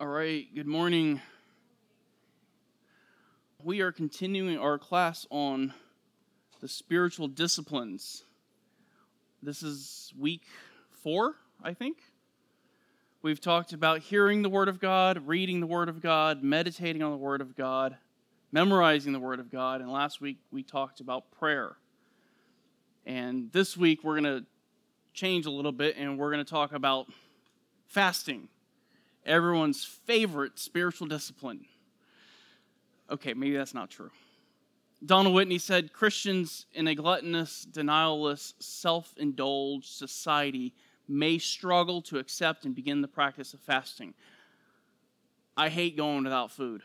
All right, good morning. We are continuing our class on the spiritual disciplines. This is week 4, I think. We've talked about hearing the Word of God, reading the Word of God, meditating on the Word of God, memorizing the Word of God, and last week we talked about prayer. And this week we're going to change a little bit and we're going to talk about fasting. Everyone's favorite spiritual discipline. Okay, maybe that's not true. Donald Whitney said, Christians in a gluttonous, denialist, self-indulged society may struggle to accept and begin the practice of fasting. I hate going without food.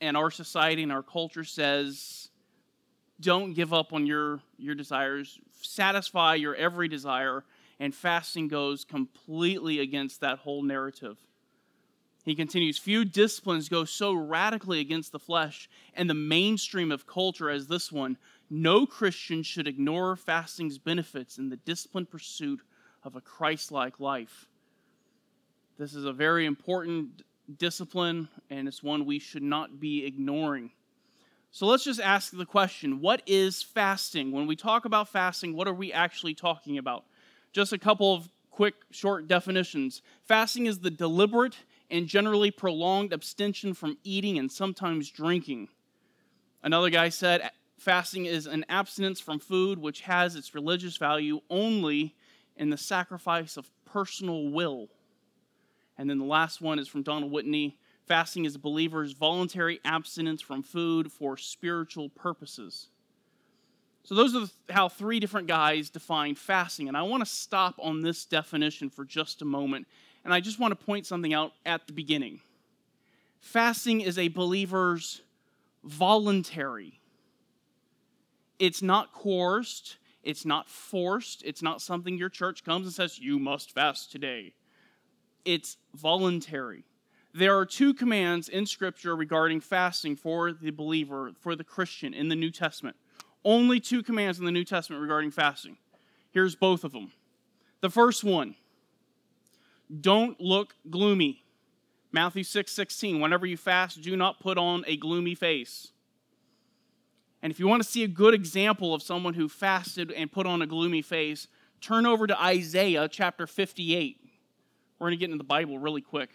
And our society and our culture says, don't give up on your desires. Satisfy your every desire. And fasting goes completely against that whole narrative. He continues, few disciplines go so radically against the flesh and the mainstream of culture as this one. No Christian should ignore fasting's benefits in the disciplined pursuit of a Christ-like life. This is a very important discipline, and it's one we should not be ignoring. So let's just ask the question, what is fasting? When we talk about fasting, what are we actually talking about? Just a couple of quick, short definitions. Fasting is the deliberate and generally prolonged abstention from eating and sometimes drinking. Another guy said, fasting is an abstinence from food which has its religious value only in the sacrifice of personal will. And then the last one is from Donald Whitney. Fasting is a believer's voluntary abstinence from food for spiritual purposes. So those are how 3 different guys define fasting. And I want to stop on this definition for just a moment. And I just want to point something out at the beginning. Fasting is a believer's voluntary. It's not coerced. It's not forced. It's not something your church comes and says, you must fast today. It's voluntary. There are 2 commands in Scripture regarding fasting for the believer, for the Christian in the New Testament. Only 2 commands in the New Testament regarding fasting. Here's both of them. The first one, don't look gloomy. Matthew 6:16, whenever you fast, do not put on a gloomy face. And if you want to see a good example of someone who fasted and put on a gloomy face, turn over to Isaiah chapter 58. We're going to get into the Bible really quick.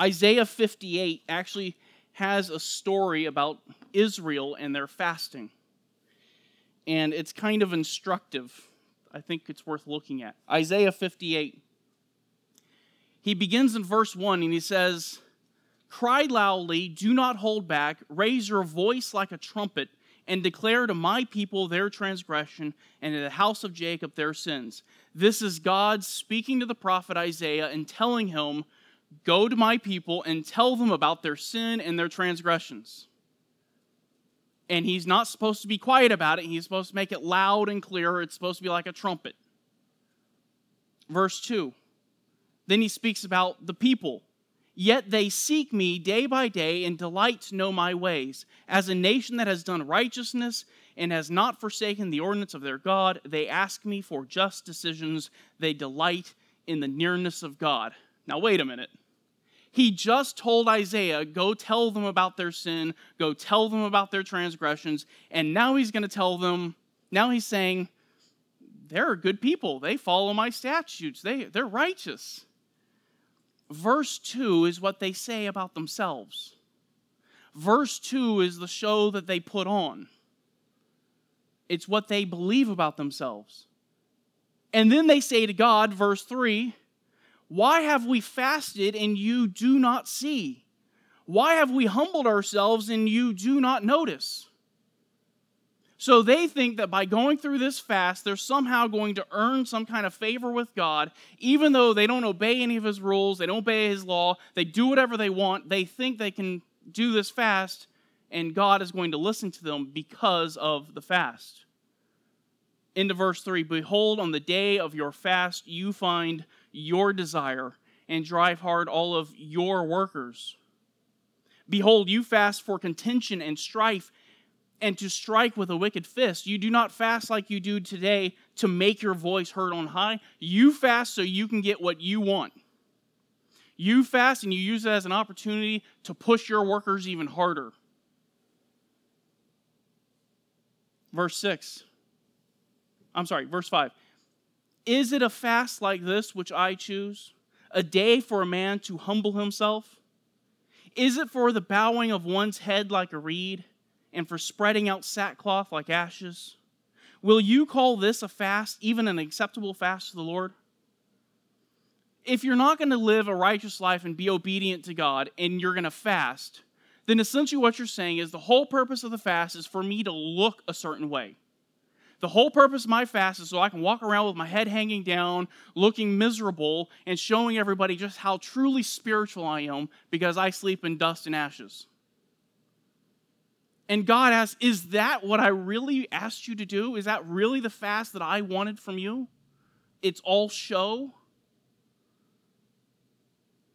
Isaiah 58 actually has a story about Israel and their fasting. And it's kind of instructive. I think it's worth looking at. Isaiah 58. He begins in verse 1 and he says, cry loudly, do not hold back, raise your voice like a trumpet, and declare to my people their transgression and to the house of Jacob their sins. This is God speaking to the prophet Isaiah and telling him, go to my people and tell them about their sin and their transgressions. And he's not supposed to be quiet about it. He's supposed to make it loud and clear. It's supposed to be like a trumpet. Verse 2. Then he speaks about the people. Yet they seek me day by day and delight to know my ways. As a nation that has done righteousness and has not forsaken the ordinance of their God, they ask me for just decisions. They delight in the nearness of God. Now, wait a minute. He just told Isaiah, go tell them about their sin, go tell them about their transgressions, and now he's going to tell them, now he's saying, they're good people. They follow my statutes. They're righteous. Verse 2 is what they say about themselves. Verse 2 is the show that they put on. It's what they believe about themselves. And then they say to God, verse 3, why have we fasted and you do not see? Why have we humbled ourselves and you do not notice? So they think that by going through this fast, they're somehow going to earn some kind of favor with God, even though they don't obey any of his rules, they don't obey his law, they do whatever they want. They think they can do this fast, and God is going to listen to them because of the fast. Into verse 3, behold, on the day of your fast, you find your desire and drive hard all of your workers. Behold, you fast for contention and strife and to strike with a wicked fist. You do not fast like you do today to make your voice heard on high. You fast so you can get what you want. You fast and you use it as an opportunity to push your workers even harder. Verse 5. Is it a fast like this which I choose, a day for a man to humble himself? Is it for the bowing of one's head like a reed, and for spreading out sackcloth like ashes? Will you call this a fast, even an acceptable fast to the Lord? If you're not going to live a righteous life and be obedient to God, and you're going to fast, then essentially what you're saying is the whole purpose of the fast is for me to look a certain way. The whole purpose of my fast is so I can walk around with my head hanging down, looking miserable, and showing everybody just how truly spiritual I am because I sleep in dust and ashes. And God asks, is that what I really asked you to do? Is that really the fast that I wanted from you? It's all show.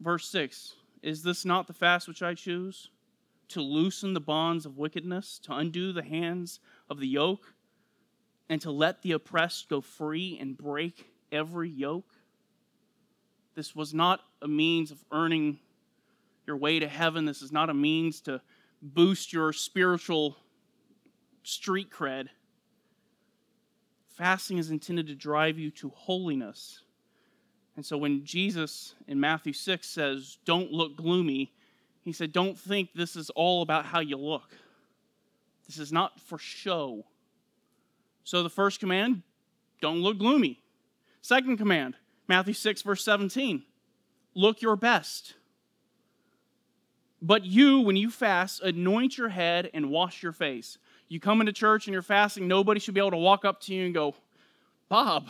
Verse 6, is this not the fast which I choose? To loosen the bonds of wickedness, to undo the hands of the yoke, and to let the oppressed go free and break every yoke? This was not a means of earning your way to heaven. This is not a means to boost your spiritual street cred. Fasting is intended to drive you to holiness. And so when Jesus in Matthew 6 says, don't look gloomy, he said, don't think this is all about how you look. This is not for show. So the first command, don't look gloomy. Second command, Matthew 6, verse 17, look your best. But you, when you fast, anoint your head and wash your face. You come into church and you're fasting, nobody should be able to walk up to you and go, Bob,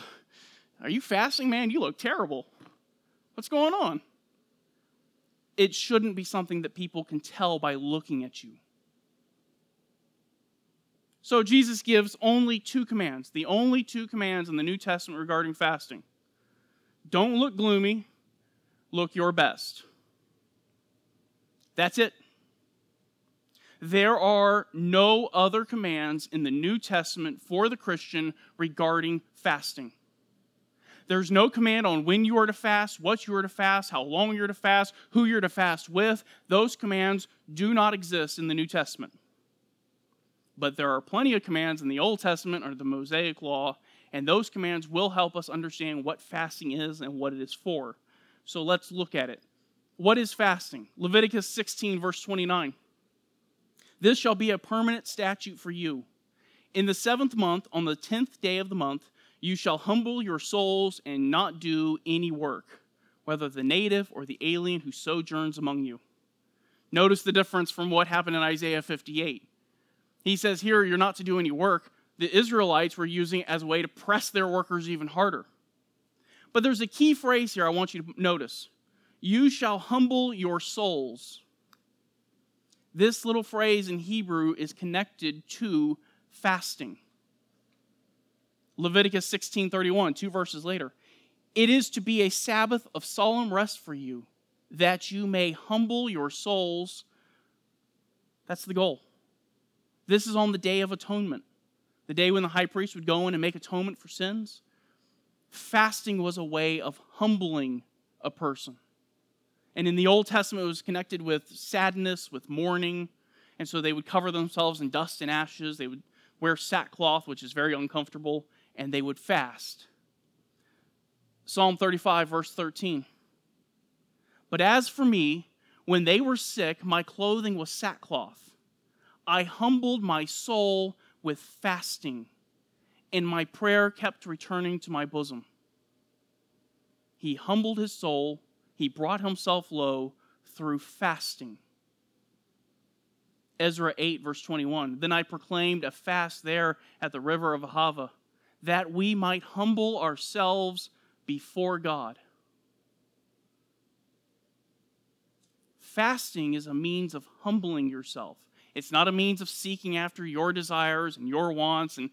are you fasting, man? You look terrible. What's going on? It shouldn't be something that people can tell by looking at you. So Jesus gives only two commands, the only two commands in the New Testament regarding fasting. Don't look gloomy, look your best. That's it. There are no other commands in the New Testament for the Christian regarding fasting. There's no command on when you are to fast, what you are to fast, how long you're to fast, who you're to fast with. Those commands do not exist in the New Testament. But there are plenty of commands in the Old Testament or the Mosaic Law, and those commands will help us understand what fasting is and what it is for. So let's look at it. What is fasting? Leviticus 16, verse 29. This shall be a permanent statute for you. In the seventh month, on the 10th day of the month, you shall humble your souls and not do any work, whether the native or the alien who sojourns among you. Notice the difference from what happened in Isaiah 58. He says here, you're not to do any work. The Israelites were using it as a way to press their workers even harder. But there's a key phrase here I want you to notice. You shall humble your souls. This little phrase in Hebrew is connected to fasting. Leviticus 16:31, two verses later. It is to be a Sabbath of solemn rest for you, that you may humble your souls. That's the goal. This is on the Day of Atonement, the day when the high priest would go in and make atonement for sins. Fasting was a way of humbling a person. And in the Old Testament, it was connected with sadness, with mourning. And so they would cover themselves in dust and ashes. They would wear sackcloth, which is very uncomfortable, and they would fast. Psalm 35, verse 13. But as for me, when they were sick, my clothing was sackcloth. I humbled my soul with fasting, and my prayer kept returning to my bosom. He humbled his soul. He brought himself low through fasting. Ezra 8, verse 21. Then I proclaimed a fast there at the river of Ahava, that we might humble ourselves before God. Fasting is a means of humbling yourself. It's not a means of seeking after your desires and your wants, and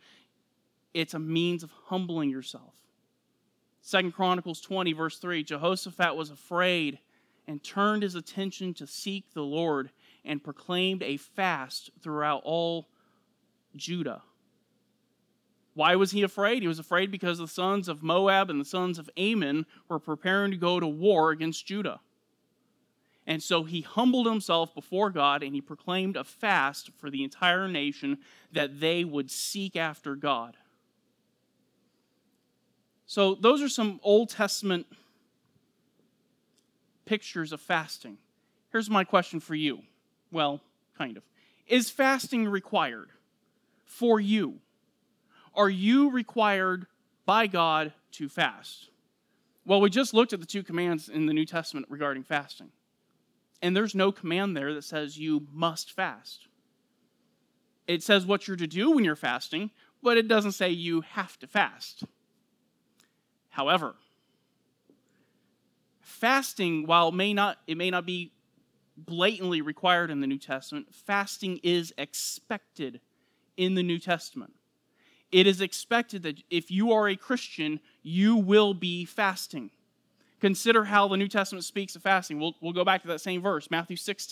it's a means of humbling yourself. 2 Chronicles 20, verse 3, Jehoshaphat was afraid and turned his attention to seek the Lord and proclaimed a fast throughout all Judah. Why was he afraid? He was afraid because the sons of Moab and the sons of Ammon were preparing to go to war against Judah. And so he humbled himself before God, and he proclaimed a fast for the entire nation that they would seek after God. So those are some Old Testament pictures of fasting. Here's my question for you. Well, kind of. Is fasting required for you? Are you required by God to fast? Well, we just looked at the two commands in the New Testament regarding fasting. And there's no command there that says you must fast. It says what you're to do when you're fasting, but it doesn't say you have to fast. However, fasting, while it may not be blatantly required in the New Testament, fasting is expected in the New Testament. It is expected that if you are a Christian, you will be fasting. Consider how the New Testament speaks of fasting. We'll go back to that same verse, Matthew 6,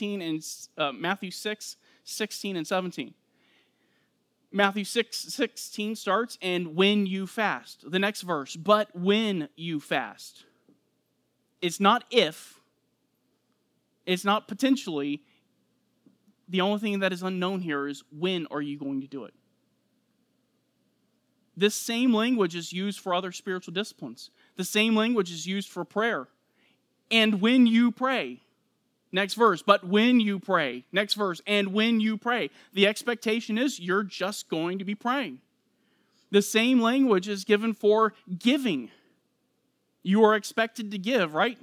16 and 17. Matthew 6, 16 starts, and when you fast. The next verse, but when you fast. It's not if, it's not potentially. The only thing that is unknown here is when are you going to do it? This same language is used for other spiritual disciplines. The same language is used for prayer. And when you pray, next verse, but when you pray, next verse, and when you pray, the expectation is you're just going to be praying. The same language is given for giving. You are expected to give, right?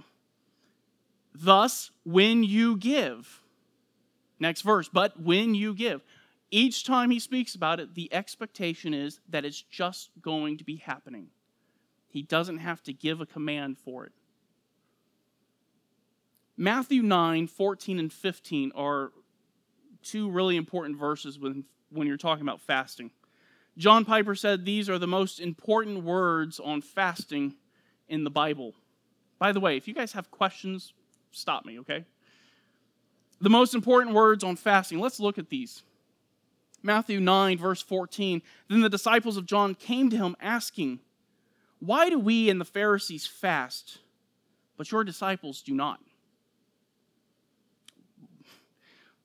Thus, when you give, next verse, but when you give. Each time he speaks about it, the expectation is that it's just going to be happening. He doesn't have to give a command for it. Matthew 9, 14, and 15 are two really important verses when you're talking about fasting. John Piper said these are the most important words on fasting in the Bible. By the way, if you guys have questions, stop me, okay? The most important words on fasting. Let's look at these. Matthew 9, verse 14, then the disciples of John came to him asking, why do we and the Pharisees fast, but your disciples do not?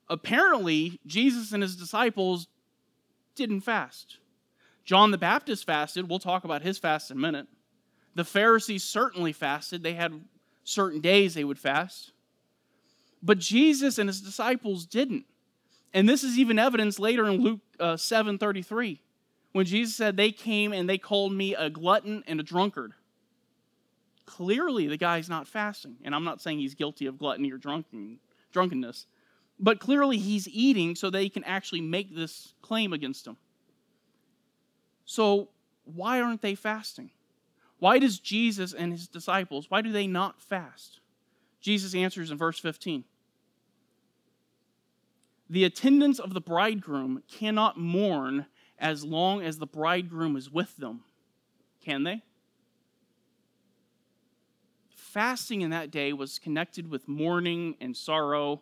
Apparently, Jesus and his disciples didn't fast. John the Baptist fasted. We'll talk about his fast in a minute. The Pharisees certainly fasted. They had certain days they would fast. But Jesus and his disciples didn't. And this is even evidenced later in Luke 7:33, when Jesus said, they came and they called me a glutton and a drunkard. Clearly, the guy's not fasting. And I'm not saying he's guilty of gluttony or drunkenness. But clearly, he's eating so they can actually make this claim against him. So, why aren't they fasting? Why does Jesus and his disciples, why do they not fast? Jesus answers in verse 15. The attendants of the bridegroom cannot mourn as long as the bridegroom is with them. Can they? Fasting in that day was connected with mourning and sorrow.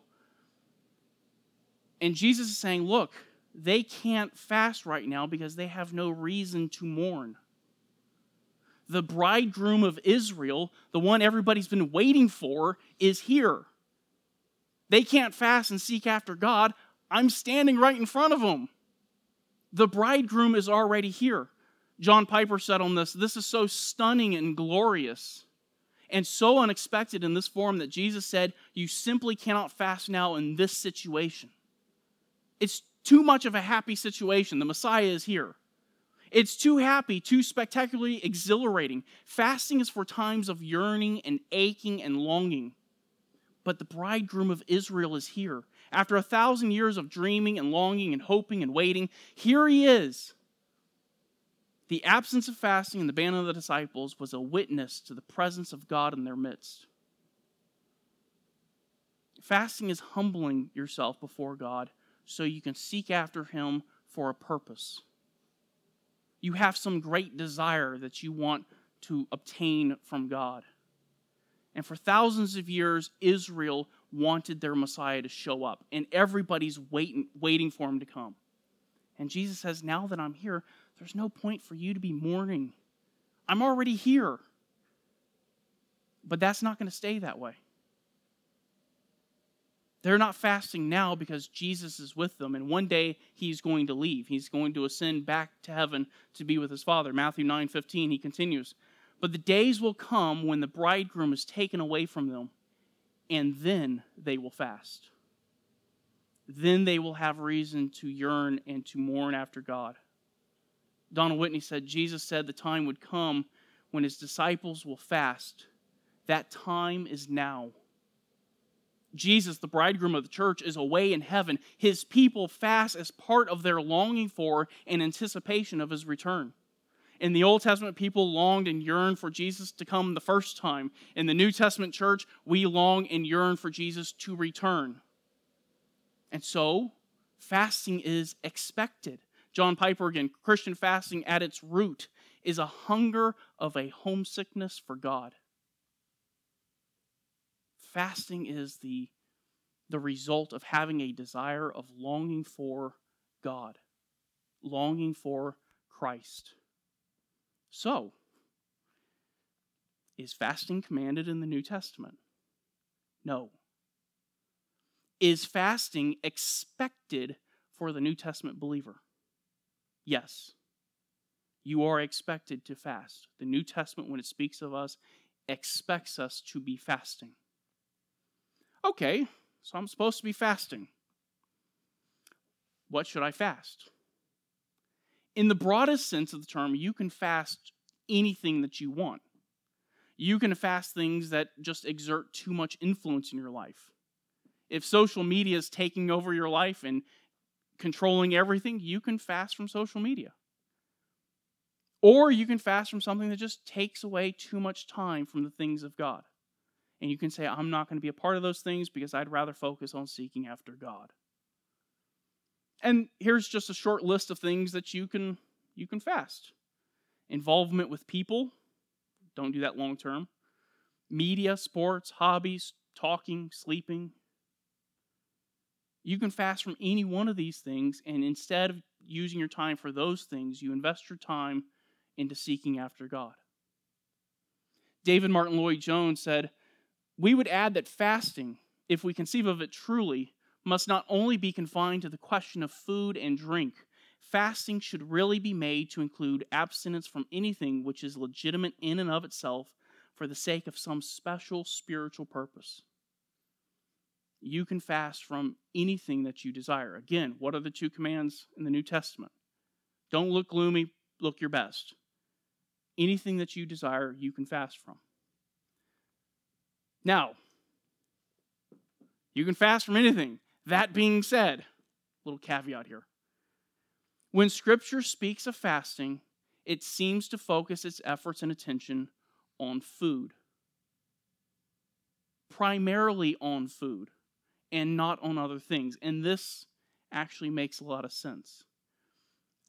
And Jesus is saying, look, they can't fast right now because they have no reason to mourn. The bridegroom of Israel, the one everybody's been waiting for, is here. They can't fast and seek after God. I'm standing right in front of them. The bridegroom is already here. John Piper said on this, this is so stunning and glorious and so unexpected in this form that Jesus said, you simply cannot fast now in this situation. It's too much of a happy situation. The Messiah is here. It's too happy, too spectacularly exhilarating. Fasting is for times of yearning and aching and longing. But the bridegroom of Israel is here. After 1,000 years of dreaming and longing and hoping and waiting, here he is. The absence of fasting in the band of the disciples was a witness to the presence of God in their midst. Fasting is humbling yourself before God so you can seek after him for a purpose. You have some great desire that you want to obtain from God. And for thousands of years, Israel wanted their Messiah to show up. And everybody's waiting for him to come. And Jesus says, now that I'm here, there's no point for you to be mourning. I'm already here. But that's not going to stay that way. They're not fasting now because Jesus is with them, and one day he's going to leave. He's going to ascend back to heaven to be with his Father. Matthew 9:15, he continues, "But the days will come when the bridegroom is taken away from them, and then they will fast. Then they will have reason to yearn and to mourn after God." Donald Whitney said, "Jesus said the time would come when his disciples will fast. That time is now." Jesus, the bridegroom of the church, is away in heaven. His people fast as part of their longing for and anticipation of his return. In the Old Testament, people longed and yearned for Jesus to come the first time. In the New Testament church, we long and yearn for Jesus to return. And so, fasting is expected. John Piper again, "Christian fasting at its root is a hunger of a homesickness for God." Fasting is the result of having a desire of longing for God, longing for Christ. So, is fasting commanded in the New Testament? No. Is fasting expected for the New Testament believer? Yes. You are expected to fast. The New Testament, when it speaks of us, expects us to be fasting. Okay, so I'm supposed to be fasting. What should I fast? In the broadest sense of the term, you can fast anything that you want. You can fast things that just exert too much influence in your life. If social media is taking over your life and controlling everything, you can fast from social media. Or you can fast from something that just takes away too much time from the things of God. And you can say, I'm not going to be a part of those things because I'd rather focus on seeking after God. And here's just a short list of things that you can fast. Involvement with people. Don't do that long term. Media, sports, hobbies, talking, sleeping. You can fast from any one of these things, and instead of using your time for those things, you invest your time into seeking after God. David Martin Lloyd-Jones said, "We would add that fasting, if we conceive of it truly, must not only be confined to the question of food and drink. Fasting should really be made to include abstinence from anything which is legitimate in and of itself for the sake of some special spiritual purpose." You can fast from anything that you desire. Again, what are the two commands in the New Testament? Don't look gloomy, look your best. Anything that you desire, you can fast from. Now, you can fast from anything. That being said, little caveat here. When Scripture speaks of fasting, it seems to focus its efforts and attention on food. Primarily on food and not on other things. And this actually makes a lot of sense.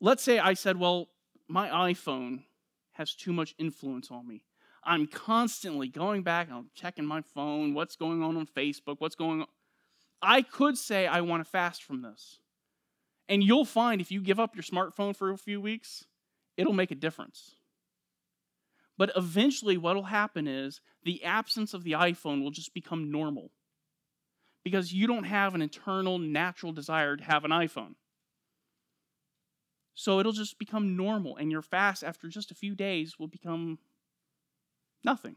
Let's say I said, well, my iPhone has too much influence on me. I'm constantly going back, I'm checking my phone, what's going on Facebook, what's going on. I could say I want to fast from this. And you'll find if you give up your smartphone for a few weeks, it'll make a difference. But eventually what'll happen is the absence of the iPhone will just become normal because you don't have an internal, natural desire to have an iPhone. So it'll just become normal, and your fast after just a few days will become nothing.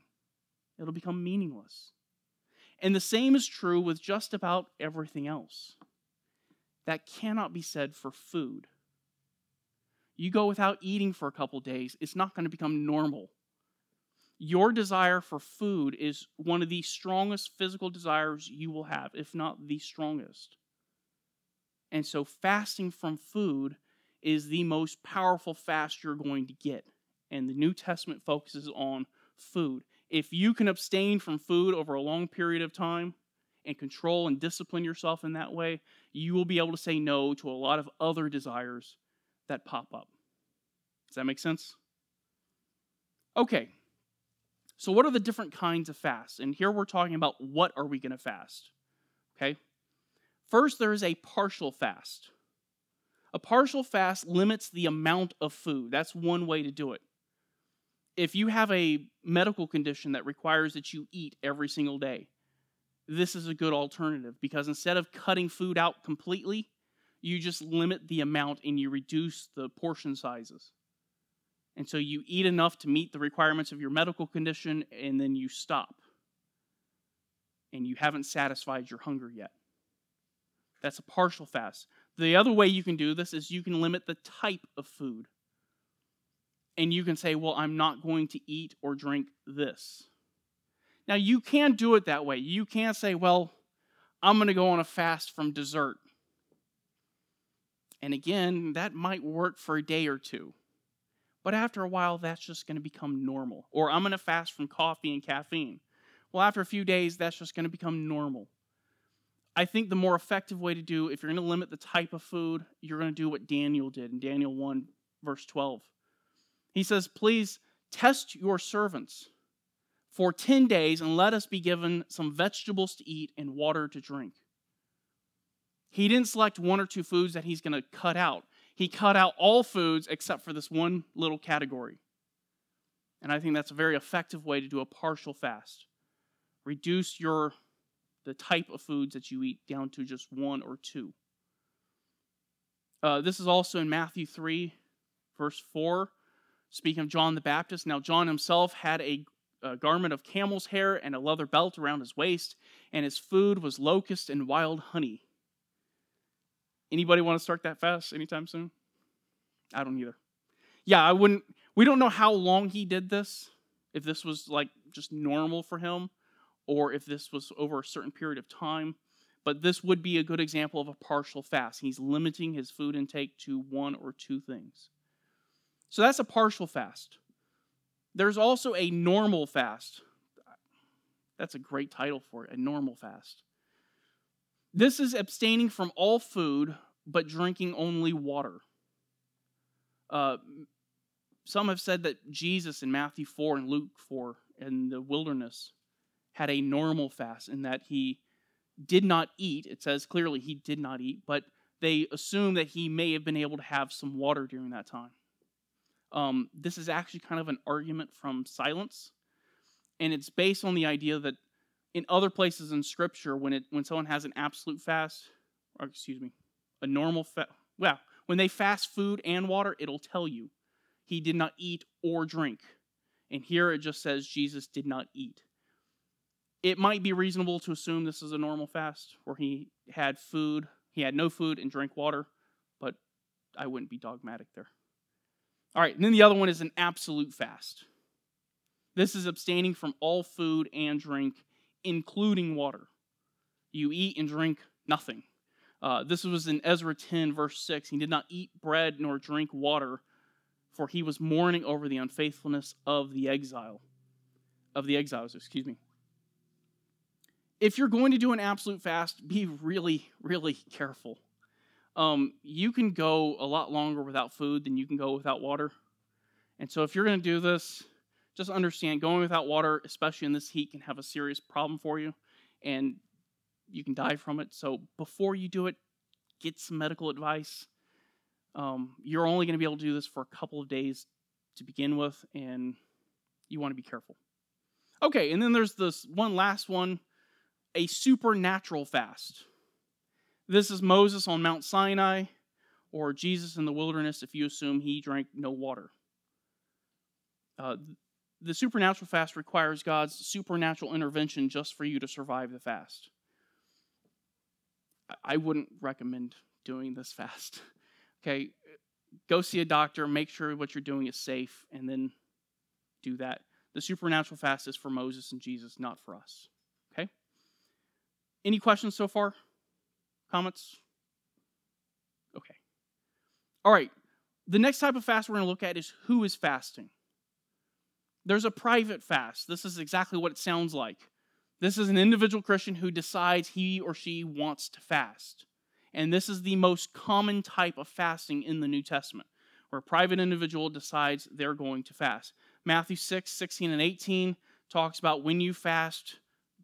It'll become meaningless. And the same is true with just about everything else. That cannot be said for food. You go without eating for a couple days, it's not going to become normal. Your desire for food is one of the strongest physical desires you will have, if not the strongest. And so fasting from food is the most powerful fast you're going to get. And the New Testament focuses on food. If you can abstain from food over a long period of time and control and discipline yourself in that way, you will be able to say no to a lot of other desires that pop up. Does that make sense? Okay, so what are the different kinds of fasts? And here we're talking about what are we going to fast, okay? First, there is a partial fast. A partial fast limits the amount of food. That's one way to do it. If you have a medical condition that requires that you eat every single day, this is a good alternative, because instead of cutting food out completely, you just limit the amount and you reduce the portion sizes. And so you eat enough to meet the requirements of your medical condition, and then you stop. And you haven't satisfied your hunger yet. That's a partial fast. The other way you can do this is you can limit the type of food. And you can say, well, I'm not going to eat or drink this. Now, you can do it that way. You can say, well, I'm going to go on a fast from dessert. And again, that might work for a day or two. But after a while, that's just going to become normal. Or I'm going to fast from coffee and caffeine. Well, after a few days, that's just going to become normal. I think the more effective way to do, if you're going to limit the type of food, you're going to do what Daniel did in Daniel 1, verse 12. He says, please test your servants for 10 days and let us be given some vegetables to eat and water to drink. He didn't select one or two foods that he's going to cut out. He cut out all foods except for this one little category. And I think that's a very effective way to do a partial fast. Reduce the type of foods that you eat down to just one or two. This is also in Matthew 3, verse 4. Speaking of John the Baptist, now John himself had a garment of camel's hair and a leather belt around his waist, and his food was locusts and wild honey. Anybody want to start that fast anytime soon? I don't either. Yeah, I wouldn't. We don't know how long he did this, if this was like just normal for him, or if this was over a certain period of time. But this would be a good example of a partial fast. He's limiting his food intake to one or two things. So that's a partial fast. There's also a normal fast. That's a great title for it, a normal fast. This is abstaining from all food, but drinking only water. Some have said that Jesus in Matthew 4 and Luke 4 in the wilderness had a normal fast in that he did not eat. It says clearly he did not eat, but they assume that he may have been able to have some water during that time. This is actually kind of an argument from silence, and it's based on the idea that in other places in Scripture, when someone has an absolute fast, or excuse me, a normal fast, well, when they fast food and water, it'll tell you he did not eat or drink. And here it just says Jesus did not eat. It might be reasonable to assume this is a normal fast where he had no food and drank water, but I wouldn't be dogmatic there. All right, and then the other one is an absolute fast. This is abstaining from all food and drink, including water. You eat and drink nothing. This was in Ezra 10, verse 6. He did not eat bread nor drink water, for he was mourning over the unfaithfulness of the exiles. Excuse me. If you're going to do an absolute fast, be really, really careful. You can go a lot longer without food than you can go without water. And so if you're going to do this, just understand going without water, especially in this heat, can have a serious problem for you, and you can die from it. So before you do it, get some medical advice. You're only going to be able to do this for a couple of days to begin with, and you want to be careful. Okay, and then there's this one last one, a supernatural fast. This is Moses on Mount Sinai, or Jesus in the wilderness if you assume he drank no water. The supernatural fast requires God's supernatural intervention just for you to survive the fast. I wouldn't recommend doing this fast. Okay, go see a doctor, make sure what you're doing is safe, and then do that. The supernatural fast is for Moses and Jesus, not for us. Okay? Any questions so far? Comments? Okay. All right. The next type of fast we're going to look at is who is fasting. There's a private fast. This is exactly what it sounds like. This is an individual Christian who decides he or she wants to fast. And this is the most common type of fasting in the New Testament, where a private individual decides they're going to fast. Matthew 6, 16 and 18 talks about when you fast,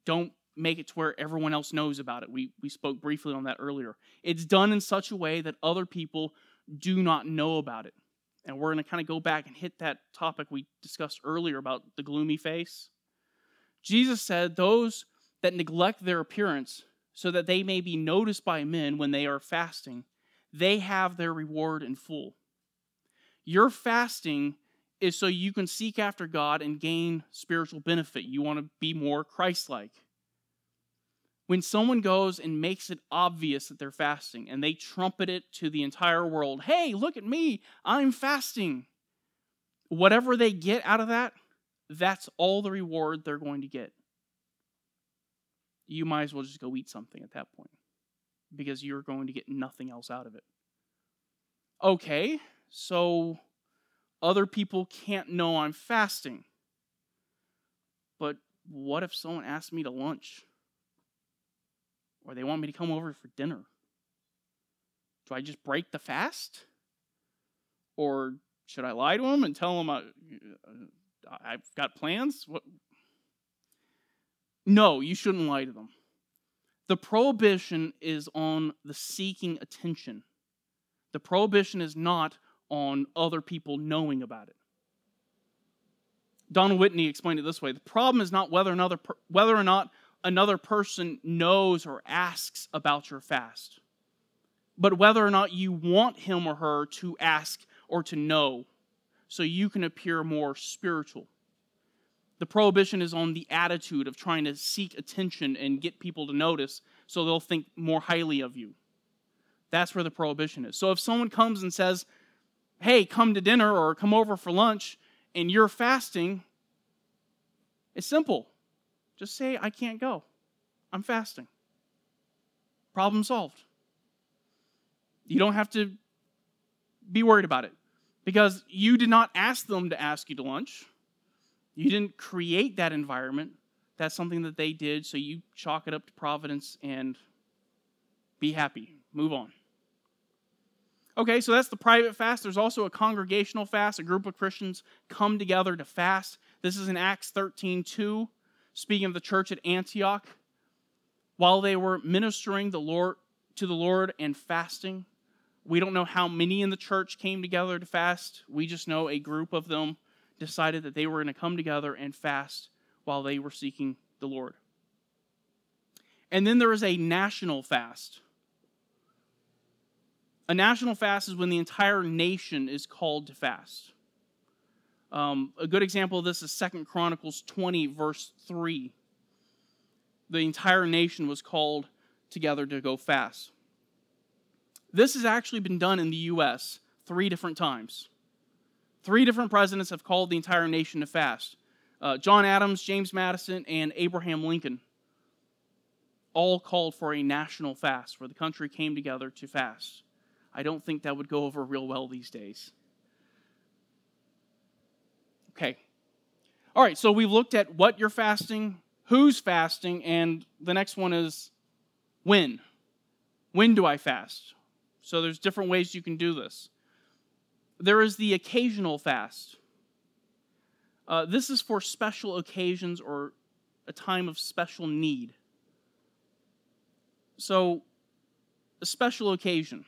don't make it to where everyone else knows about it. We spoke briefly on that earlier. It's done in such a way that other people do not know about it. And we're going to kind of go back and hit that topic we discussed earlier about the gloomy face. Jesus said those that neglect their appearance so that they may be noticed by men when they are fasting, they have their reward in full. Your fasting is so you can seek after God and gain spiritual benefit. You want to be more Christ-like. When someone goes and makes it obvious that they're fasting and they trumpet it to the entire world, hey, look at me, I'm fasting. Whatever they get out of that, that's all the reward they're going to get. You might as well just go eat something at that point because you're going to get nothing else out of it. Okay, so other people can't know I'm fasting. But what if someone asks me to lunch? Or they want me to come over for dinner? Do I just break the fast? Or should I lie to them and tell them I've got plans? What? No, you shouldn't lie to them. The prohibition is on the seeking attention. The prohibition is not on other people knowing about it. Donald Whitney explained it this way. The problem is not whether or not another person knows or asks about your fast, but whether or not you want him or her to ask or to know so you can appear more spiritual. The prohibition is on the attitude of trying to seek attention and get people to notice so they'll think more highly of you. That's where the prohibition is. So if someone comes and says, hey, come to dinner or come over for lunch, and you're fasting, it's simple. Just say, I can't go. I'm fasting. Problem solved. You don't have to be worried about it because you did not ask them to ask you to lunch. You didn't create that environment. That's something that they did, so you chalk it up to providence and be happy. Move on. Okay, so that's the private fast. There's also a congregational fast. A group of Christians come together to fast. This is in Acts 13:2. Speaking of the church at Antioch, while they were ministering to the Lord and fasting, we don't know how many in the church came together to fast. We just know a group of them decided that they were going to come together and fast while they were seeking the Lord. And then there is a national fast. A national fast is when the entire nation is called to fast. A good example of this is 2 Chronicles 20, verse 3. The entire nation was called together to go fast. This has actually been done in the U.S. 3 different times. 3 different presidents have called the entire nation to fast. John Adams, James Madison, and Abraham Lincoln all called for a national fast where the country came together to fast. I don't think that would go over real well these days. Okay. All right, so we've looked at what you're fasting, who's fasting, and the next one is when. When do I fast? So there's different ways you can do this. There is the occasional fast. This is for special occasions or a time of special need. So, a special occasion.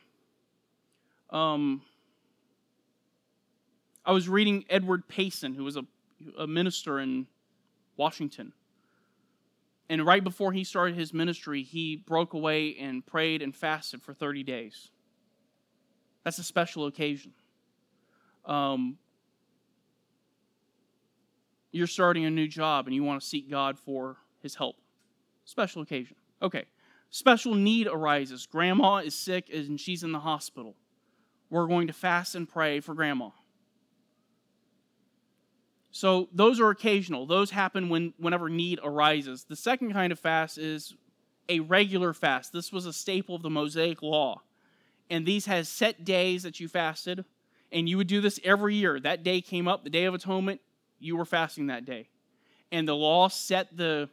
I was reading Edward Payson, who was a minister in Washington. And right before he started his ministry, he broke away and prayed and fasted for 30 days. That's a special occasion. You're starting a new job and you want to seek God for his help. Special occasion. Okay. Special need arises. Grandma is sick and she's in the hospital. We're going to fast and pray for Grandma. So those are occasional. Those happen whenever need arises. The second kind of fast is a regular fast. This was a staple of the Mosaic Law. And these has set days that you fasted. And you would do this every year. That day came up, the Day of Atonement, you were fasting that day. And the law set the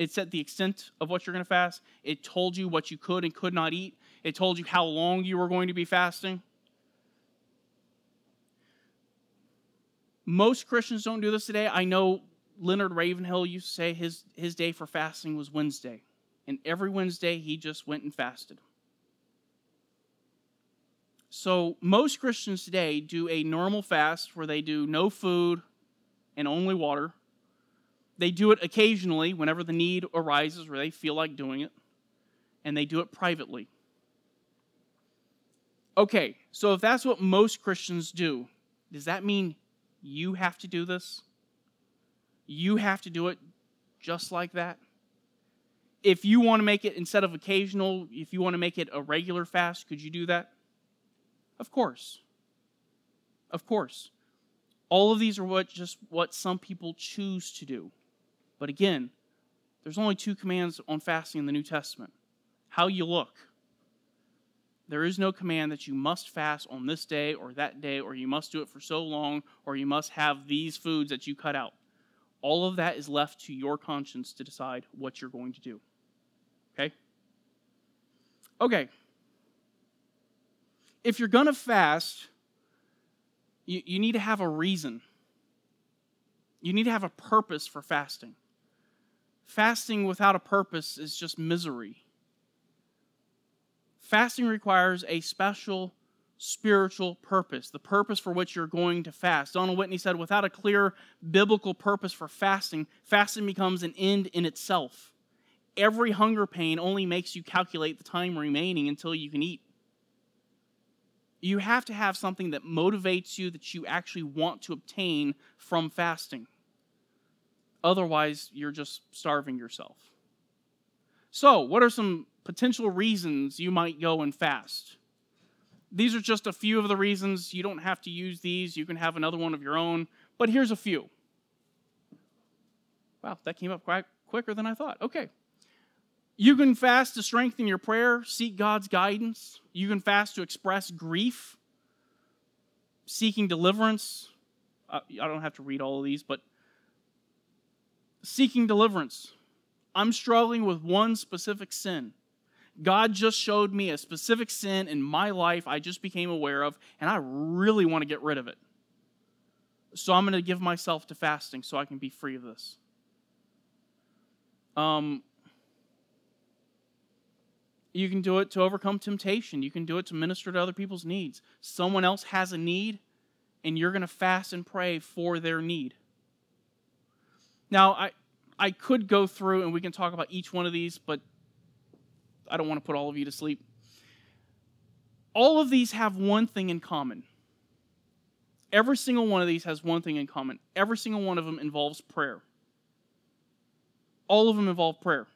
extent of what you're going to fast. It told you what you could and could not eat. It told you how long you were going to be fasting. Most Christians don't do this today. I know Leonard Ravenhill used to say his day for fasting was Wednesday. And every Wednesday, he just went and fasted. So most Christians today do a normal fast where they do no food and only water. They do it occasionally whenever the need arises or they feel like doing it, and they do it privately. Okay, so if that's what most Christians do, does that mean you have to do this? You have to do it just like that? If you want to make it, instead of occasional, if you want to make it a regular fast, could you do that? Of course. Of course. All of these are what some people choose to do. But again, there's only two commands on fasting in the New Testament. How you look. There is no command that you must fast on this day or that day, or you must do it for so long, or you must have these foods that you cut out. All of that is left to your conscience to decide what you're going to do. Okay? Okay. If you're going to fast, you need to have a reason. You need to have a purpose for fasting. Fasting without a purpose is just misery. Fasting requires a special spiritual purpose, the purpose for which you're going to fast. Donald Whitney said, without a clear biblical purpose for fasting, fasting becomes an end in itself. Every hunger pain only makes you calculate the time remaining until you can eat. You have to have something that motivates you, that you actually want to obtain from fasting. Otherwise, you're just starving yourself. So, what are some potential reasons you might go and fast? These are just a few of the reasons. You don't have to use these. You can have another one of your own. But here's a few. Wow, that came up quite quicker than I thought. Okay. You can fast to strengthen your prayer, seek God's guidance. You can fast to express grief, seeking deliverance. I don't have to read all of these, but seeking deliverance. I'm struggling with one specific sin. God just showed me a specific sin in my life I just became aware of, and I really want to get rid of it. So I'm going to give myself to fasting so I can be free of this. You can do it to overcome temptation. You can do it to minister to other people's needs. Someone else has a need, and you're going to fast and pray for their need. Now, I could go through, and we can talk about each one of these, but I don't want to put all of you to sleep. All of these have one thing in common. Every single one of these has one thing in common. Every single one of them involves prayer. All of them involve prayer.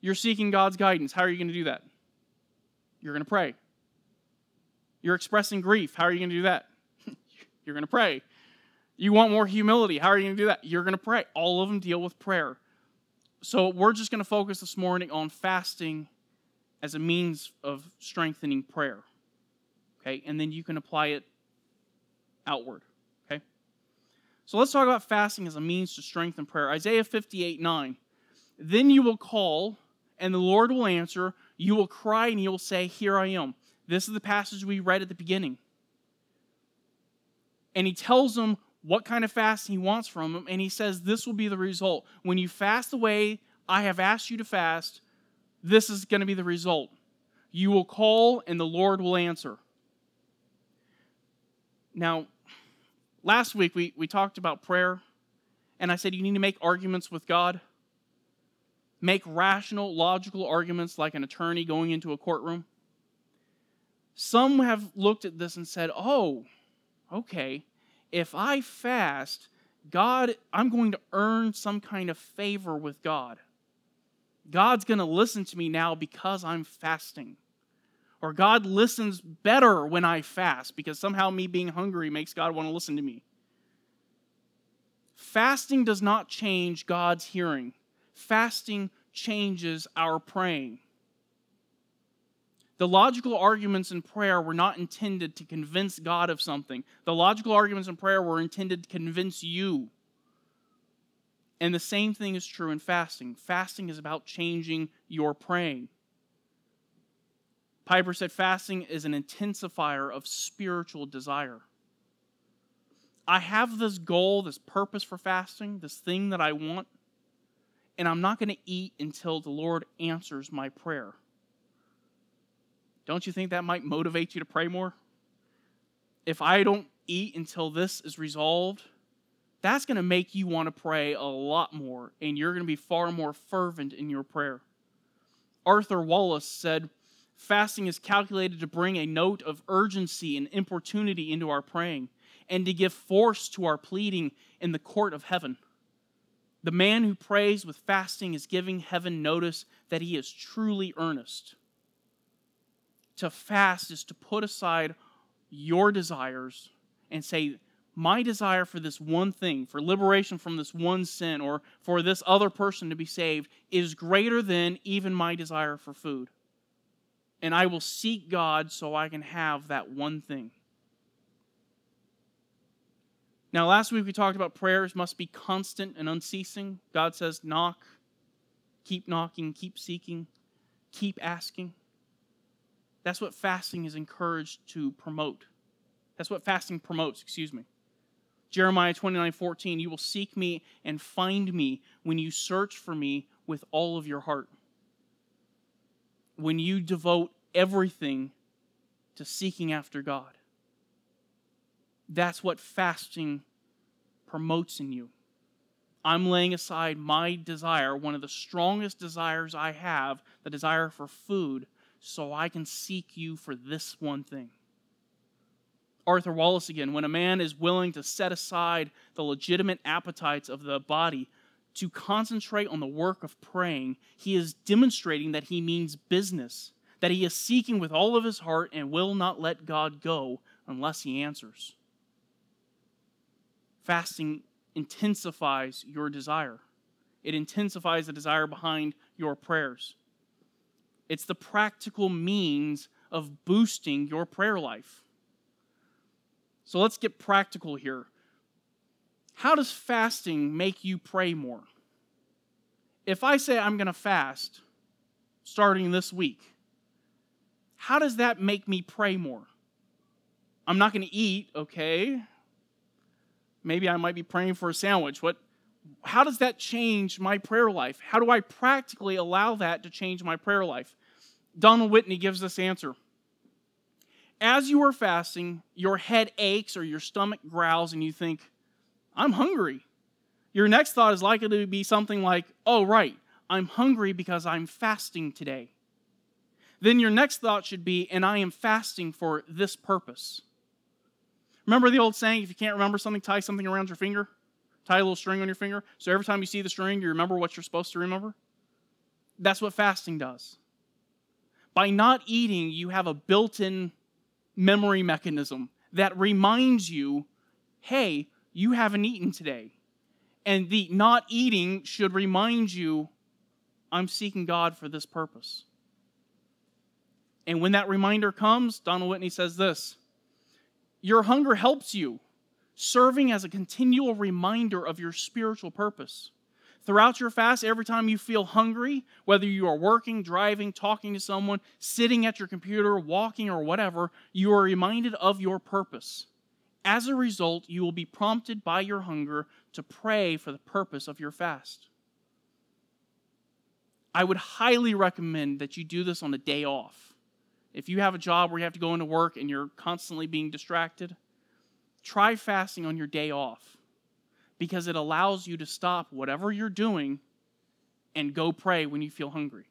You're seeking God's guidance. How are you going to do that? You're going to pray. You're expressing grief. How are you going to do that? You're going to pray. You want more humility. How are you going to do that? You're going to pray. All of them deal with prayer. So we're just going to focus this morning on fasting as a means of strengthening prayer, okay? And then you can apply it outward, okay? So let's talk about fasting as a means to strengthen prayer. Isaiah 58:9. Then you will call, and the Lord will answer. You will cry, and He will say, "Here I am." This is the passage we read at the beginning. And He tells them what kind of fast He wants from them, and He says, this will be the result. When you fast the way I have asked you to fast, this is going to be the result. You will call, and the Lord will answer. Now, last week we talked about prayer, and I said you need to make arguments with God. Make rational, logical arguments like an attorney going into a courtroom. Some have looked at this and said, oh, okay, if I fast, God, I'm going to earn some kind of favor with God. God's going to listen to me now because I'm fasting. Or God listens better when I fast because somehow me being hungry makes God want to listen to me. Fasting does not change God's hearing. Fasting changes our praying. The logical arguments in prayer were not intended to convince God of something. The logical arguments in prayer were intended to convince you. And the same thing is true in fasting. Fasting is about changing your praying. Piper said fasting is an intensifier of spiritual desire. I have this goal, this purpose for fasting, this thing that I want, and I'm not going to eat until the Lord answers my prayer. Don't you think that might motivate you to pray more? If I don't eat until this is resolved, that's going to make you want to pray a lot more, and you're going to be far more fervent in your prayer. Arthur Wallace said, "Fasting is calculated to bring a note of urgency and importunity into our praying, and to give force to our pleading in the court of heaven. The man who prays with fasting is giving heaven notice that he is truly earnest." To fast is to put aside your desires and say, my desire for this one thing, for liberation from this one sin, or for this other person to be saved, is greater than even my desire for food. And I will seek God so I can have that one thing. Now, last week we talked about prayers must be constant and unceasing. God says, knock, keep knocking, keep seeking, keep asking. That's what fasting is encouraged to promote. That's what fasting promotes, Jeremiah 29:14, "You will seek me and find me when you search for me with all of your heart." When you devote everything to seeking after God. That's what fasting promotes in you. I'm laying aside my desire, one of the strongest desires I have, the desire for food, so I can seek you for this one thing. Arthur Wallace again, "When a man is willing to set aside the legitimate appetites of the body to concentrate on the work of praying, he is demonstrating that he means business, that he is seeking with all of his heart and will not let God go unless he answers." Fasting intensifies your desire. It intensifies the desire behind your prayers. It's the practical means of boosting your prayer life. So let's get practical here. How does fasting make you pray more? If I say I'm going to fast starting this week, how does that make me pray more? I'm not going to eat, okay? Maybe I might be praying for a sandwich. How does that change my prayer life? How do I practically allow that to change my prayer life? Donald Whitney gives this answer. As you are fasting, your head aches or your stomach growls and you think, I'm hungry. Your next thought is likely to be something like, oh, right, I'm hungry because I'm fasting today. Then your next thought should be, and I am fasting for this purpose. Remember the old saying, if you can't remember something, tie something around your finger? Tie a little string on your finger. So every time you see the string, you remember what you're supposed to remember? That's what fasting does. By not eating, you have a built-in memory mechanism that reminds you, hey, you haven't eaten today. And the not eating should remind you, I'm seeking God for this purpose. And when that reminder comes, Donald Whitney says this, your hunger helps you, serving as a continual reminder of your spiritual purpose. Throughout your fast, every time you feel hungry, whether you are working, driving, talking to someone, sitting at your computer, walking, or whatever, you are reminded of your purpose. As a result, you will be prompted by your hunger to pray for the purpose of your fast. I would highly recommend that you do this on a day off. If you have a job where you have to go into work and you're constantly being distracted, try fasting on your day off, because it allows you to stop whatever you're doing and go pray when you feel hungry.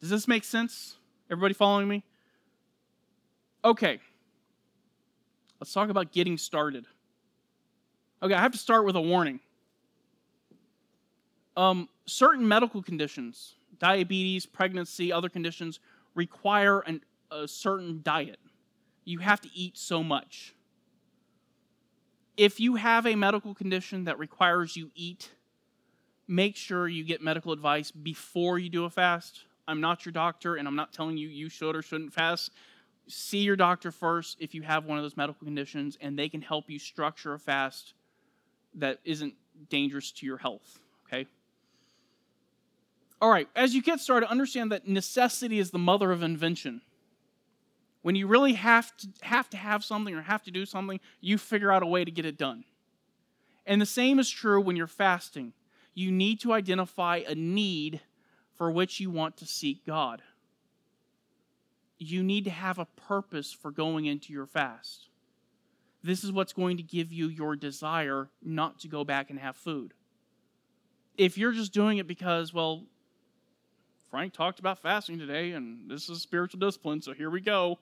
Does this make sense? Everybody following me? Okay. Let's talk about getting started. Okay, I have to start with a warning. Certain medical conditions, diabetes, pregnancy, other conditions, require a certain diet. You have to eat so much. If you have a medical condition that requires you eat, make sure you get medical advice before you do a fast. I'm not your doctor, and I'm not telling you you should or shouldn't fast. See your doctor first if you have one of those medical conditions, and they can help you structure a fast that isn't dangerous to your health, okay? All right, as you get started, understand that necessity is the mother of invention. When you really have to have something or have to do something, you figure out a way to get it done. And the same is true when you're fasting. You need to identify a need for which you want to seek God. You need to have a purpose for going into your fast. This is what's going to give you your desire not to go back and have food. If you're just doing it because, well, Frank talked about fasting today, and this is a spiritual discipline, so here we go.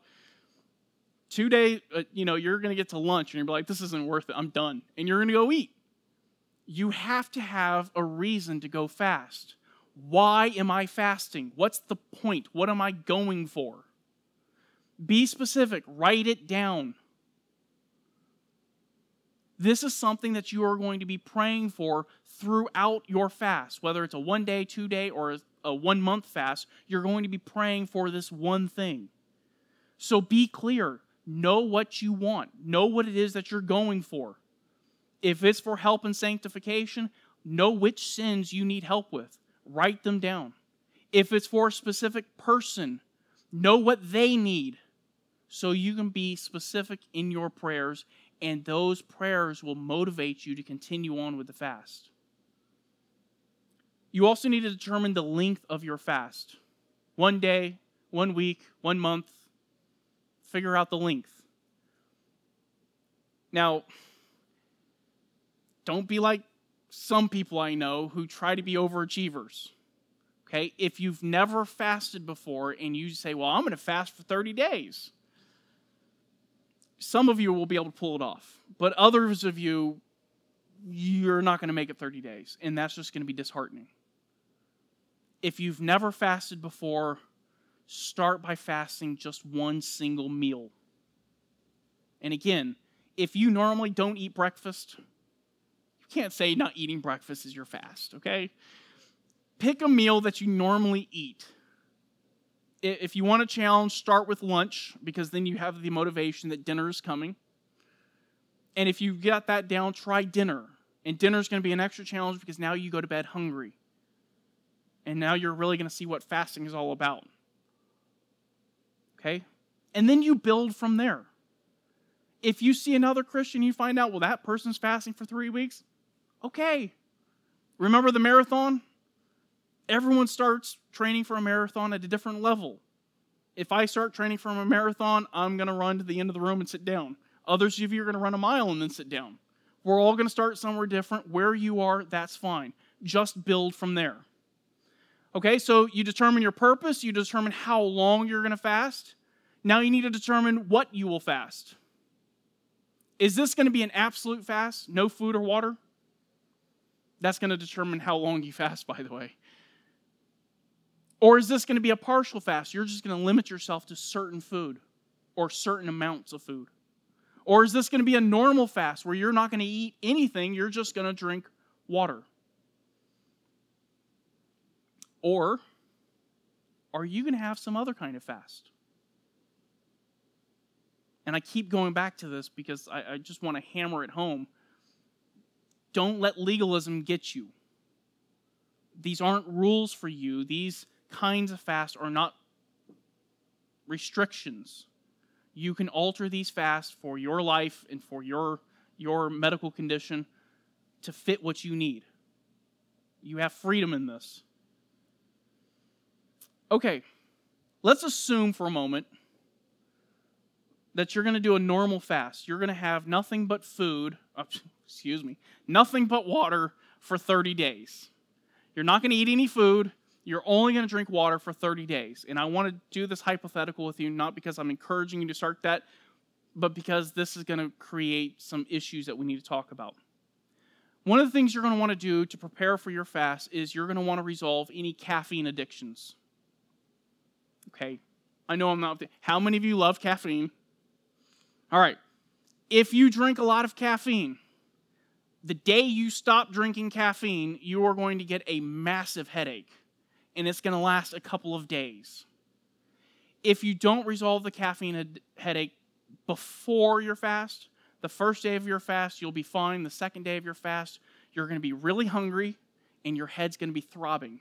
2 days, you're going to get to lunch, and you're like, this isn't worth it, I'm done. And you're going to go eat. You have to have a reason to go fast. Why am I fasting? What's the point? What am I going for? Be specific. Write it down. This is something that you are going to be praying for throughout your fast. Whether it's a 1 day, 2 day, or a 1 month fast, you're going to be praying for this one thing. So be clear. Know what you want. Know what it is that you're going for. If it's for help and sanctification, know which sins you need help with. Write them down. If it's for a specific person, know what they need so you can be specific in your prayers, and those prayers will motivate you to continue on with the fast. You also need to determine the length of your fast. 1 day, 1 week, 1 month. Figure out the length. Now, don't be like some people I know who try to be overachievers. Okay? If you've never fasted before and you say, well, I'm going to fast for 30 days. Some of you will be able to pull it off. But others of you, you're not going to make it 30 days. And that's just going to be disheartening. If you've never fasted before, start by fasting just one single meal. And again, if you normally don't eat breakfast, can't say not eating breakfast is your fast, okay? Pick a meal that you normally eat. If you want a challenge, start with lunch, because then you have the motivation that dinner is coming. And if you've got that down, try dinner. And dinner is going to be an extra challenge because now you go to bed hungry. And now you're really going to see what fasting is all about. Okay? And then you build from there. If you see another Christian, you find out, well, that person's fasting for 3 weeks. Okay. Remember the marathon? Everyone starts training for a marathon at a different level. If I start training for a marathon, I'm going to run to the end of the room and sit down. Others of you are going to run a mile and then sit down. We're all going to start somewhere different. Where you are, that's fine. Just build from there. Okay, so you determine your purpose. You determine how long you're going to fast. Now you need to determine what you will fast. Is this going to be an absolute fast, no food or water? That's going to determine how long you fast, by the way. Or is this going to be a partial fast? You're just going to limit yourself to certain food or certain amounts of food. Or is this going to be a normal fast where you're not going to eat anything, you're just going to drink water? Or are you going to have some other kind of fast? And I keep going back to this because I just want to hammer it home. Don't let legalism get you. These aren't rules for you. These kinds of fasts are not restrictions. You can alter these fasts for your life and for your medical condition to fit what you need. You have freedom in this. Okay, let's assume for a moment that you're going to do a normal fast. You're going to have nothing but food, nothing but water for 30 days. You're not going to eat any food. You're only going to drink water for 30 days. And I want to do this hypothetical with you, not because I'm encouraging you to start that, but because this is going to create some issues that we need to talk about. One of the things you're going to want to do to prepare for your fast is you're going to want to resolve any caffeine addictions. Okay, I know I'm not... How many of you love caffeine? All right, if you drink a lot of caffeine, the day you stop drinking caffeine, you are going to get a massive headache, and it's going to last a couple of days. If you don't resolve the caffeine headache before your fast, the first day of your fast, you'll be fine. The second day of your fast, you're going to be really hungry, and your head's going to be throbbing.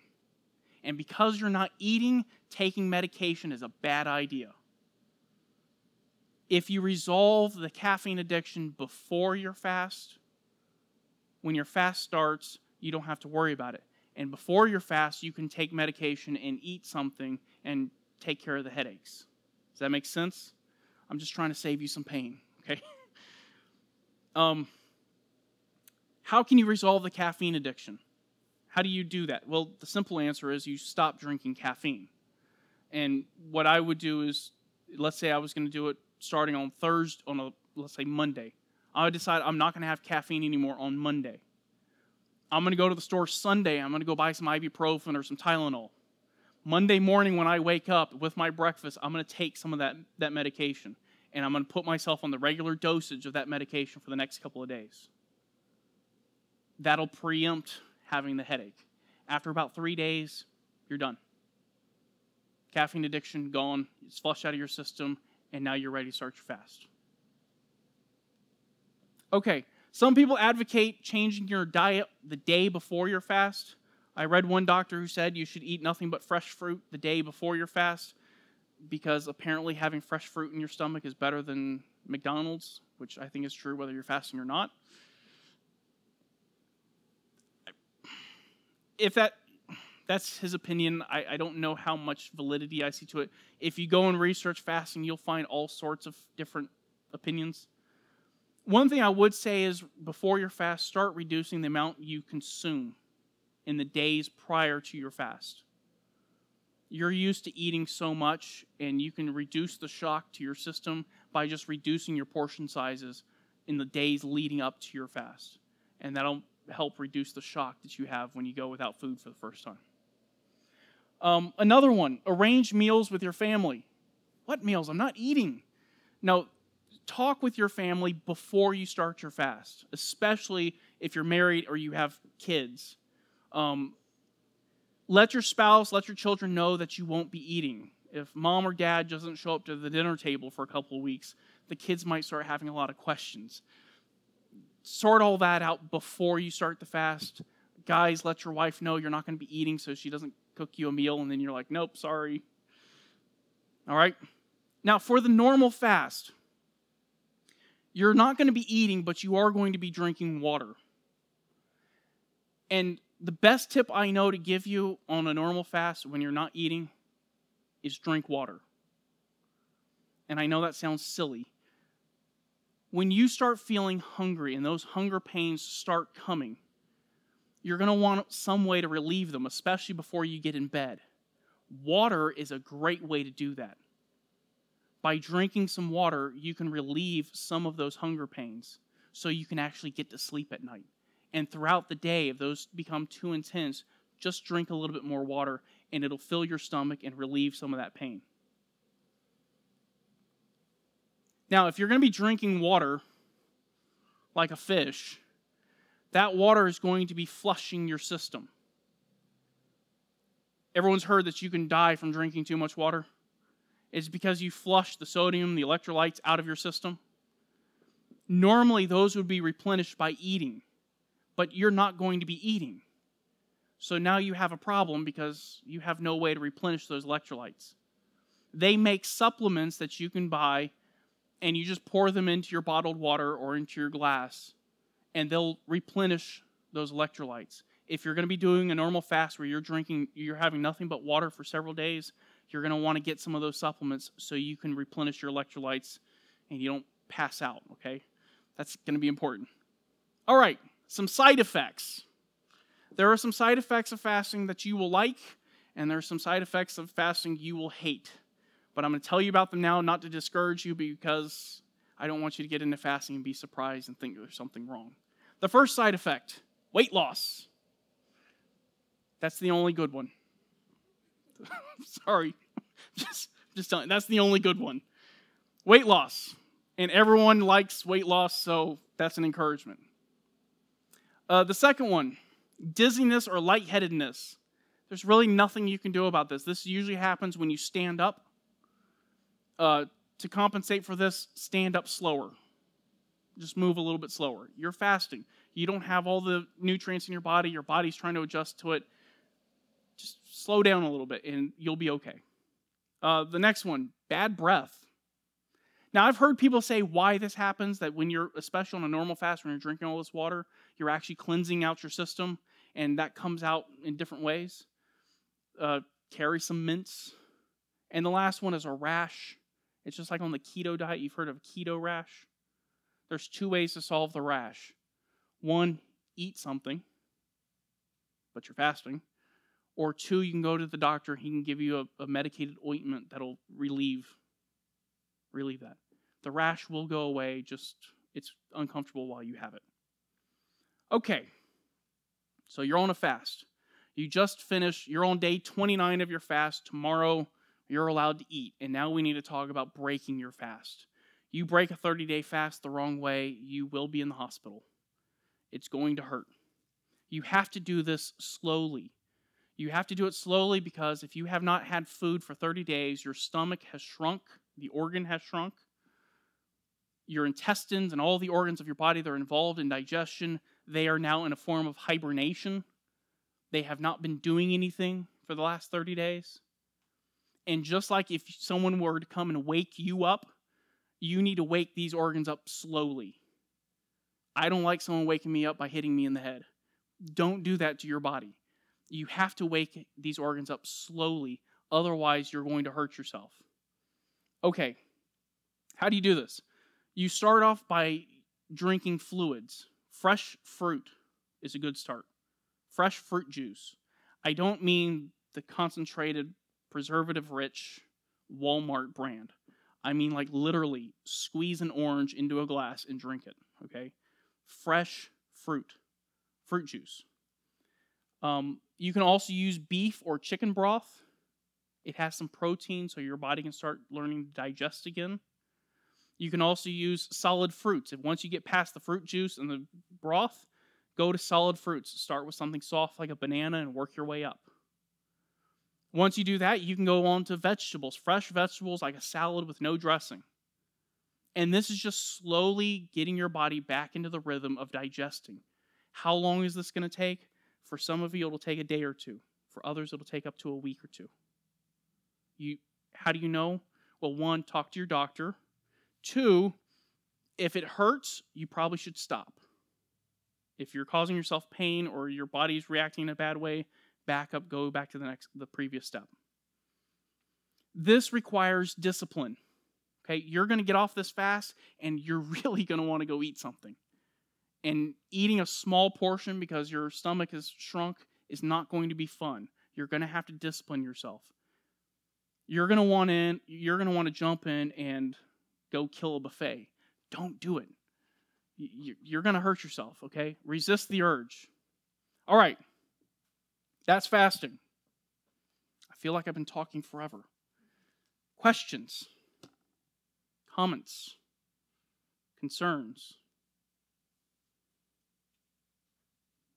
And because you're not eating, taking medication is a bad idea. If you resolve the caffeine addiction before your fast, when your fast starts, you don't have to worry about it. And before your fast, you can take medication and eat something and take care of the headaches. Does that make sense? I'm just trying to save you some pain, okay? How can you resolve the caffeine addiction? How do you do that? Well, the simple answer is you stop drinking caffeine. And what I would do is, let's say I was going to do it starting on Thursday, on a, let's say Monday. I would decide I'm not going to have caffeine anymore on Monday. I'm going to go to the store Sunday. I'm going to go buy some ibuprofen or some Tylenol. Monday morning when I wake up with my breakfast, I'm going to take some of that medication. And I'm going to put myself on the regular dosage of that medication for the next couple of days. That'll preempt having the headache. After about 3 days, you're done. Caffeine addiction, gone. It's flushed out of your system, and now you're ready to start your fast. Okay, some people advocate changing your diet the day before your fast. I read one doctor who said you should eat nothing but fresh fruit the day before your fast, because apparently having fresh fruit in your stomach is better than McDonald's, which I think is true whether you're fasting or not. If that's his opinion, I don't know how much validity I see to it. If you go and research fasting, you'll find all sorts of different opinions. One thing I would say is before your fast, start reducing the amount you consume in the days prior to your fast. You're used to eating so much, and you can reduce the shock to your system by just reducing your portion sizes in the days leading up to your fast. And that'll help reduce the shock that you have when you go without food for the first time. Another one, arrange meals with your family. What meals? I'm not eating. Now, talk with your family before you start your fast, especially if you're married or you have kids. Let your spouse, let your children know that you won't be eating. If mom or dad doesn't show up to the dinner table for a couple of weeks, the kids might start having a lot of questions. Sort all that out before you start the fast. Guys, let your wife know you're not going to be eating so she doesn't cook you a meal, and then you're like, nope, sorry. All right? Now, for the normal fast, you're not going to be eating, but you are going to be drinking water. And the best tip I know to give you on a normal fast when you're not eating is drink water. And I know that sounds silly. When you start feeling hungry and those hunger pains start coming, you're going to want some way to relieve them, especially before you get in bed. Water is a great way to do that. By drinking some water, you can relieve some of those hunger pains so you can actually get to sleep at night. And throughout the day, if those become too intense, just drink a little bit more water and it'll fill your stomach and relieve some of that pain. Now, if you're going to be drinking water like a fish, that water is going to be flushing your system. Everyone's heard that you can die from drinking too much water. It's because you flush the sodium, the electrolytes out of your system. Normally, those would be replenished by eating, but you're not going to be eating. So now you have a problem because you have no way to replenish those electrolytes. They make supplements that you can buy, and you just pour them into your bottled water or into your glass, and they'll replenish those electrolytes. If you're going to be doing a normal fast where you're having nothing but water for several days, you're going to want to get some of those supplements so you can replenish your electrolytes and you don't pass out, okay? That's going to be important. All right, some side effects. There are some side effects of fasting that you will like, and there are some side effects of fasting you will hate. But I'm going to tell you about them now, not to discourage you, because I don't want you to get into fasting and be surprised and think there's something wrong. The first side effect, weight loss. That's the only good one. Sorry. Just telling you, that's the only good one. Weight loss. And everyone likes weight loss, so that's an encouragement. The second one, dizziness or lightheadedness. There's really nothing you can do about this. This usually happens when you stand up. To compensate for this, stand up slower. Just move a little bit slower. You're fasting. You don't have all the nutrients in your body. Your body's trying to adjust to it. Just slow down a little bit, and you'll be okay. The next one, bad breath. Now, I've heard people say why this happens, that when you're, especially on a normal fast, when you're drinking all this water, you're actually cleansing out your system, and that comes out in different ways. Carry some mints. And the last one is a rash. It's just like on the keto diet. You've heard of keto rash. there's two ways to solve the rash. One, eat something, but you're fasting. Or two, you can go to the doctor. He can give you a medicated ointment that'll relieve that. The rash will go away, just it's uncomfortable while you have it. Okay, so you're on a fast. You just finished, you're on day 29 of your fast. Tomorrow, you're allowed to eat. And now we need to talk about breaking your fast. You break a 30-day fast the wrong way, you will be in the hospital. It's going to hurt. You have to do this slowly. You have to do it slowly because if you have not had food for 30 days, your stomach has shrunk, the organ has shrunk, your intestines and all the organs of your body that are involved in digestion, they are now in a form of hibernation. They have not been doing anything for the last 30 days. And just like if someone were to come and wake you up, you need to wake these organs up slowly. I don't like someone waking me up by hitting me in the head. Don't do that to your body. You have to wake these organs up slowly, otherwise you're going to hurt yourself. Okay, how do you do this? You start off by drinking fluids. Fresh fruit is a good start. Fresh fruit juice. I don't mean the concentrated, preservative-rich Walmart brand. I mean, like, literally squeeze an orange into a glass and drink it, okay? Fresh fruit juice. You can also use beef or chicken broth. It has some protein, so your body can start learning to digest again. You can also use solid fruits. If once you get past the fruit juice and the broth, go to solid fruits. Start with something soft like a banana and work your way up. Once you do that, you can go on to vegetables, fresh vegetables like a salad with no dressing. And this is just slowly getting your body back into the rhythm of digesting. How long is this going to take? For some of you, it'll take a day or two. For others, it'll take up to a week or two. How do you know? Well, one, talk to your doctor. Two, if it hurts, you probably should stop. If you're causing yourself pain or your body's reacting in a bad way, back up, go back to the previous step. This requires discipline. Okay, you're going to get off this fast, and you're really going to want to go eat something. And eating a small portion because your stomach has shrunk is not going to be fun. You're going to have to discipline yourself. You're going to want to jump in and go kill a buffet. Don't do it. You're going to hurt yourself, okay? Resist the urge. All right. That's fasting. I feel like I've been talking forever. Questions? Comments? Concerns?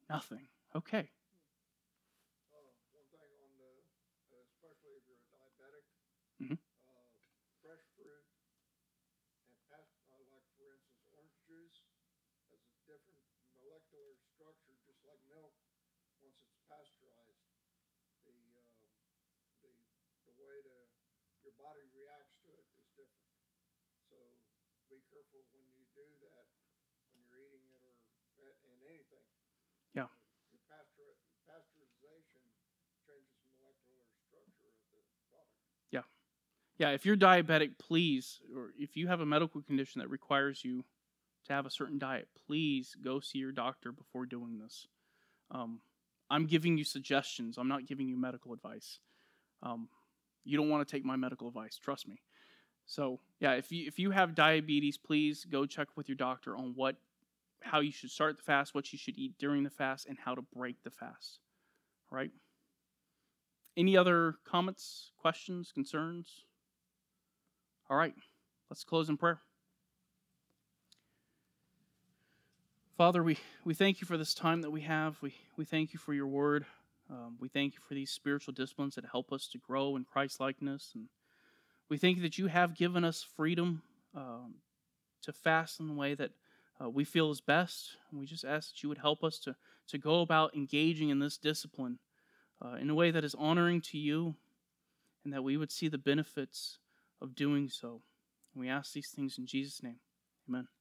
Nothing. Okay. One thing on the, especially if you're a diabetic, fresh fruit, and like for instance orange juice, has a different molecular structure, just like milk. Once it's pasteurized, the way your body reacts to it is different. So be careful when you do that, when you're eating it or in anything. Yeah. The pasteurization changes the molecular structure of the product. Yeah. Yeah, if you're diabetic, please, or if you have a medical condition that requires you to have a certain diet, please go see your doctor before doing this. I'm giving you suggestions. I'm not giving you medical advice. You don't want to take my medical advice, trust me. So, yeah, if you have diabetes, please go check with your doctor on how you should start the fast, what you should eat during the fast, and how to break the fast. All right? Any other comments, questions, concerns? All right, let's close in prayer. Father, we thank you for this time that we have. We thank you for your word. We thank you for these spiritual disciplines that help us to grow in Christ-likeness. And we thank you that you have given us freedom to fast in the way that we feel is best, and we just ask that you would help us to go about engaging in this discipline in a way that is honoring to you, and that we would see the benefits of doing so. And we ask these things in Jesus' name. Amen.